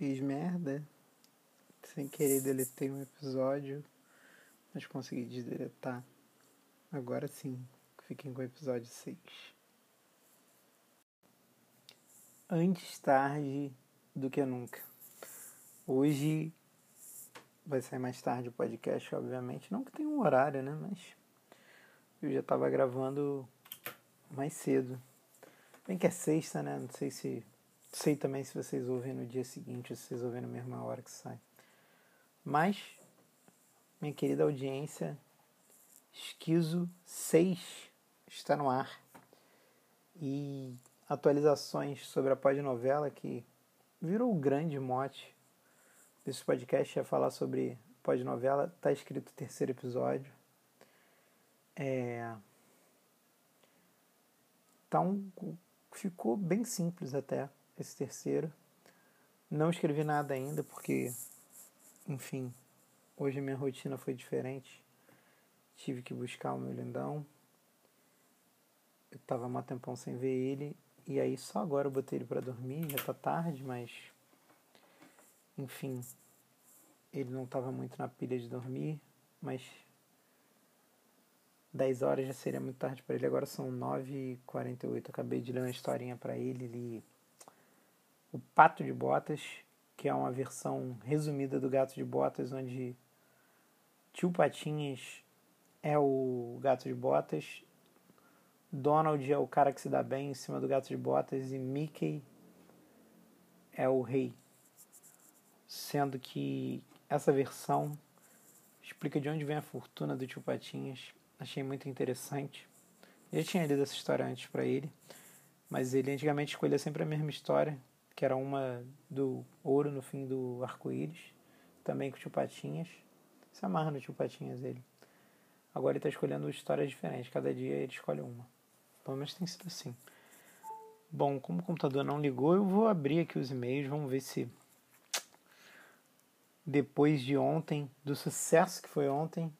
fiz merda, sem querer deletei um episódio, mas consegui desdeletar. Agora sim, fiquem com o episódio 6. Antes tarde do que nunca. Hoje vai sair mais tarde o podcast, obviamente. Não que tenha um horário, né? Mas eu já tava gravando mais cedo. Bem que é sexta, né? Não sei se... Sei também se vocês ouvem no dia seguinte ou se vocês ouvem na mesma hora que sai. Mas, minha querida audiência, Esquizo Seix está no ar. E atualizações sobre a podnovela, que virou o grande mote desse podcast, é falar sobre podnovela. Está escrito o terceiro episódio. Ficou bem simples até esse terceiro. Não escrevi nada ainda porque, enfim, hoje a minha rotina foi diferente. Tive que buscar o meu lindão. Eu tava há um tempão sem ver ele. E aí só agora eu botei ele pra dormir. Já tá tarde, mas... Enfim, ele não tava muito na pilha de dormir. Mas 10 horas já seria muito tarde pra ele. Agora são 9h48. Acabei de ler uma historinha pra ele. Li O Pato de Botas, que é uma versão resumida do Gato de Botas, onde Tio Patinhas é o Gato de Botas, Donald é o cara que se dá bem em cima do Gato de Botas e Mickey é o rei. Sendo que essa versão explica de onde vem a fortuna do Tio Patinhas. Achei muito interessante. Eu tinha lido essa história antes pra ele, mas ele antigamente escolhia sempre a mesma história, que era uma do ouro no fim do arco-íris, também com o Tio Patinhas. Se amarra no Tio Patinhas ele. Agora ele está escolhendo histórias diferentes. Cada dia ele escolhe uma. Pelo menos tem sido assim. Bom, como o computador não ligou, eu vou abrir aqui os e-mails. Vamos ver se... Depois de ontem, do sucesso que foi ontem,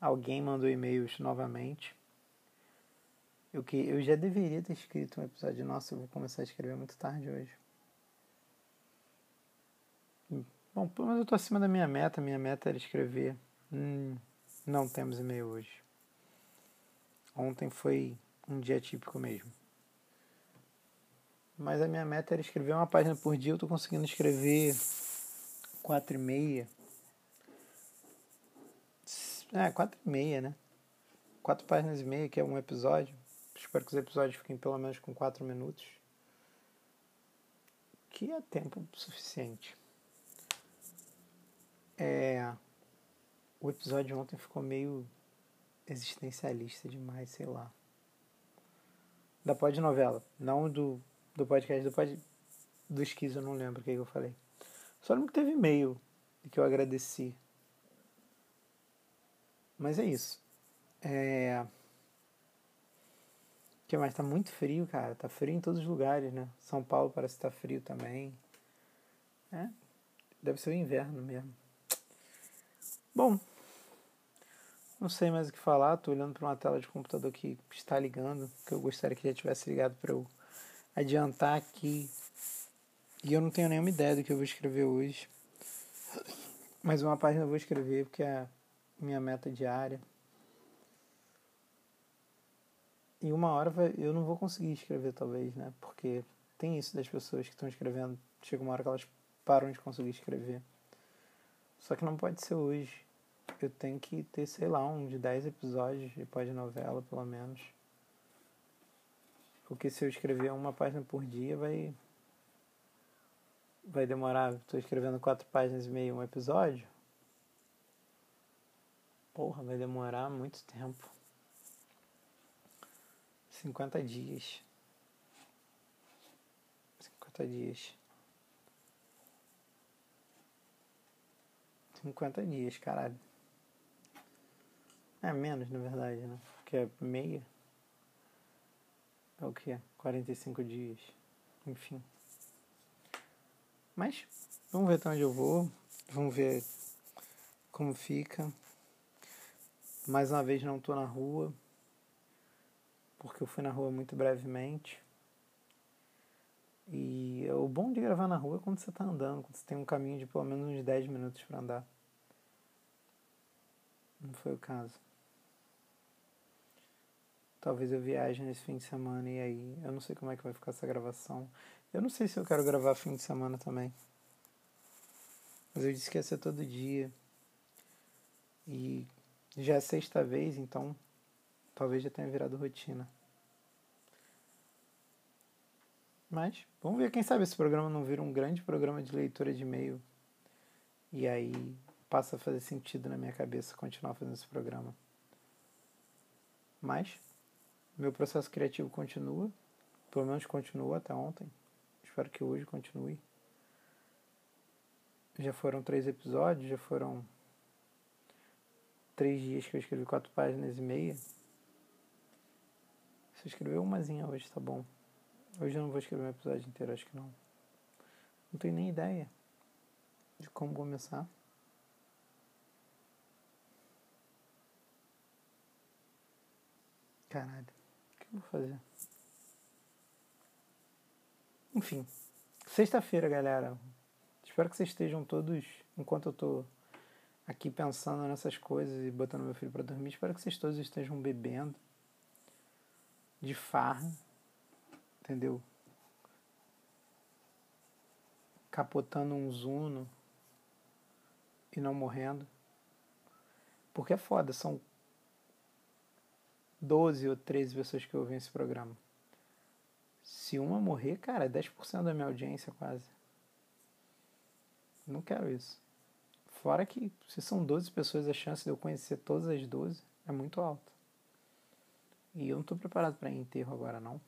alguém mandou e-mails novamente. Eu já deveria ter escrito um episódio. Nossa, eu vou começar a escrever muito tarde hoje. Bom, pelo menos eu estou acima da minha meta. Minha meta era escrever... Não temos e-mail hoje. Ontem foi um dia típico mesmo. Mas a minha meta era escrever uma página por dia. Eu tô conseguindo escrever 4,5. 4,5, né? 4 páginas e meia, que é um episódio. Espero que os episódios fiquem pelo menos com 4 minutos. Que é tempo suficiente. O episódio ontem ficou meio existencialista demais, sei lá. Da podnovela, não do podcast, do Esquizo, eu não lembro o que eu falei. Só lembro que teve e-mail que eu agradeci. Mas é isso. O que mais? Tá muito frio, cara. Tá frio em todos os lugares, né? São Paulo parece que tá frio também. Deve ser o inverno mesmo. Bom... Não sei mais o que falar, tô olhando para uma tela de computador que está ligando, que eu gostaria que já tivesse ligado para eu adiantar aqui. E eu não tenho nenhuma ideia do que eu vou escrever hoje. Mas uma página eu vou escrever, porque é a minha meta diária. E uma hora eu não vou conseguir escrever, talvez, né? Porque tem isso das pessoas que estão escrevendo, chega uma hora que elas param de conseguir escrever. Só que não pode ser hoje. Eu tenho que ter, sei lá, uns 10 episódios de podnovela, pelo menos. Porque se eu escrever uma página por dia, vai demorar. Estou escrevendo 4 páginas e meia um episódio. Porra, vai demorar muito tempo. 50 dias. 50 dias. 50 dias, caralho. Menos, na verdade, né? Porque é meia. É o quê? 45 dias. Enfim. Mas, vamos ver até onde eu vou. Vamos ver como fica. Mais uma vez, não tô na rua. Porque eu fui na rua muito brevemente. E E o bom de gravar na rua é quando você está andando, quando você tem um caminho de pelo menos uns 10 minutos para andar. Não foi o caso. Talvez eu viaje nesse fim de semana e aí... eu não sei como é que vai ficar essa gravação. Eu não sei se eu quero gravar fim de semana também. Mas eu disse que ia ser todo dia. E já é sexta vez, então... talvez já tenha virado rotina. Mas, vamos ver. Quem sabe esse programa não vira um grande programa de leitura de e-mail. E aí, passa a fazer sentido na minha cabeça continuar fazendo esse programa. Mas, meu processo criativo continua. Pelo menos continuou até ontem. Espero que hoje continue. Já foram 3 episódios, já foram 3 dias que eu escrevi 4 páginas e meia. Se eu escrever umazinha hoje, tá bom. Hoje eu não vou escrever um episódio inteiro, acho que não. Não tenho nem ideia de como começar. Caralho, o que eu vou fazer? Enfim, sexta-feira, galera. Espero que vocês estejam todos, enquanto eu tô aqui pensando nessas coisas e botando meu filho pra dormir, espero que vocês todos estejam bebendo. De farra, entendeu? Capotando um Zuno e não morrendo. Porque é foda, são 12 ou 13 pessoas que ouvem esse programa. Se uma morrer, cara, é 10% da minha audiência quase. Não quero isso. Fora que, se são 12 pessoas, a chance de eu conhecer todas as 12 é muito alta. E eu não tô preparado para enterro agora, não.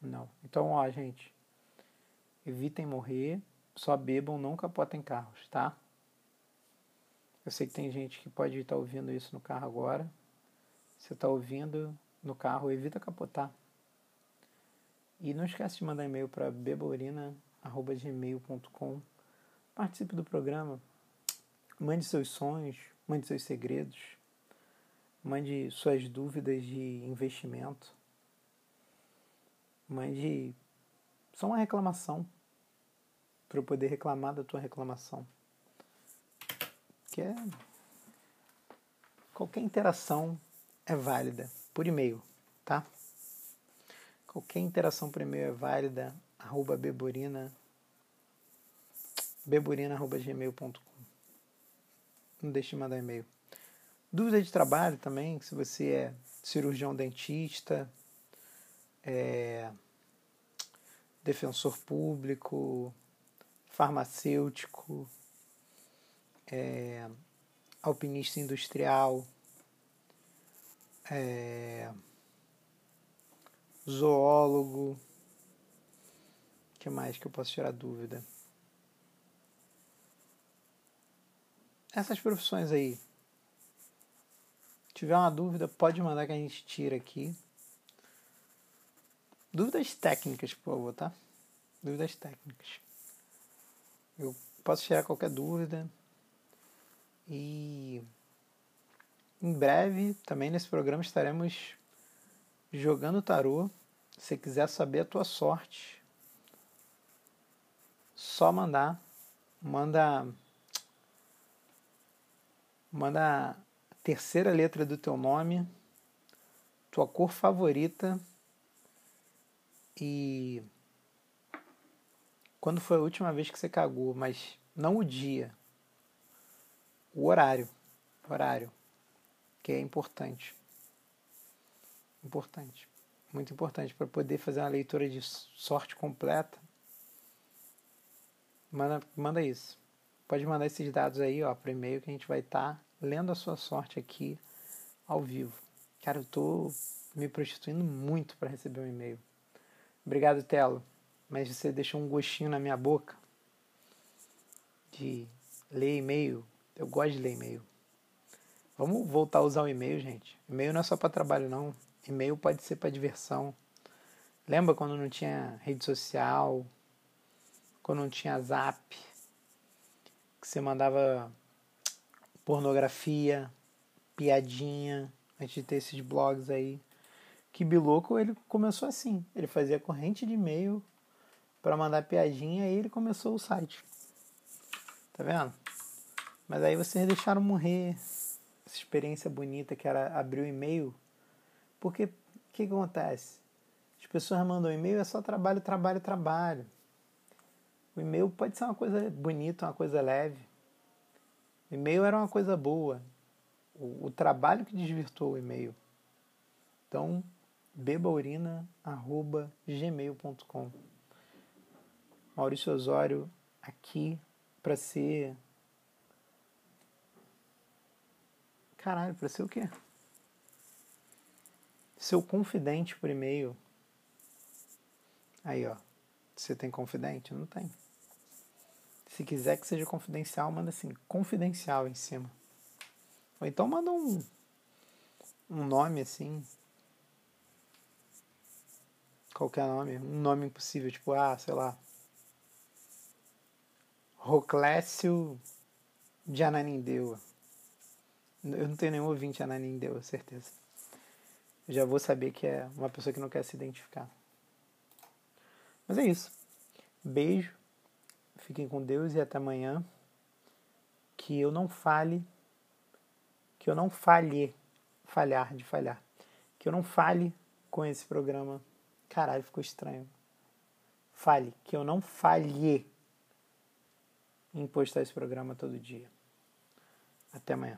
Não. Então, ó, gente. Evitem morrer. Só bebam, não capotem carros, tá? Eu sei que tem gente que pode estar ouvindo isso no carro agora. Se você tá ouvindo no carro, evita capotar. E não esquece de mandar e-mail para bebaurina@gmail.com. Participe do programa. Mande seus sonhos. Mande seus segredos. Mande suas dúvidas de investimento. Mande só uma reclamação. Para eu poder reclamar da tua reclamação. Que é... qualquer interação é válida por e-mail, tá? Qualquer interação por e-mail é válida. @bebaurina@gmail.com. Não deixe de mandar e-mail. Dúvida de trabalho também, se você é cirurgião dentista, é defensor público, farmacêutico, é alpinista industrial, é zoólogo, o que mais que eu posso tirar dúvida? Essas profissões aí. Se tiver uma dúvida, pode mandar que a gente tira aqui. Dúvidas técnicas, por favor, tá? Dúvidas técnicas. Eu posso tirar qualquer dúvida. E em breve, também nesse programa, estaremos jogando tarô. Se você quiser saber a tua sorte, só mandar. Manda... 3ª letra do teu nome, tua cor favorita e quando foi a última vez que você cagou, mas não o dia, o horário, que é importante, muito importante para poder fazer uma leitura de sorte completa. Manda isso, pode mandar esses dados aí, ó, pro e-mail que a gente vai estar lendo a sua sorte aqui ao vivo. Cara, eu tô me prostituindo muito para receber um e-mail. Obrigado, Telo. Mas você deixou um gostinho na minha boca de ler e-mail. Eu gosto de ler e-mail. Vamos voltar a usar o e-mail, gente. E-mail não é só para trabalho, não. E-mail pode ser para diversão. Lembra quando não tinha rede social? Quando não tinha Zap? Que você mandava... pornografia, piadinha, antes de ter esses blogs aí. Que Biloco, ele começou assim. Ele fazia corrente de e-mail para mandar piadinha e ele começou o site. Tá vendo? Mas aí vocês deixaram morrer essa experiência bonita que era abrir o e-mail. Porque o que acontece? As pessoas mandam e-mail, é só trabalho, trabalho, trabalho. O e-mail pode ser uma coisa bonita, uma coisa leve. O e-mail era uma coisa boa. O trabalho que desvirtuou o e-mail. Então, bebaurina@gmail.com. Maurício Osório aqui para ser... Caralho, para ser o quê? Seu confidente por e-mail. Aí, ó. Você tem confidente? Não tem. Se quiser que seja confidencial, manda assim, confidencial em cima. Ou então manda um nome assim. Qualquer nome. Um nome impossível. Tipo, sei lá. Roclécio de Ananindeua. Eu não tenho nenhum ouvinte de Ananindeua, certeza. Eu já vou saber que é uma pessoa que não quer se identificar. Mas é isso. Beijo. Fiquem com Deus e até amanhã. Que eu não falhe. Falhar. Que eu não fale com esse programa. Caralho, ficou estranho. Fale. Que eu não falhe em postar esse programa todo dia. Até amanhã.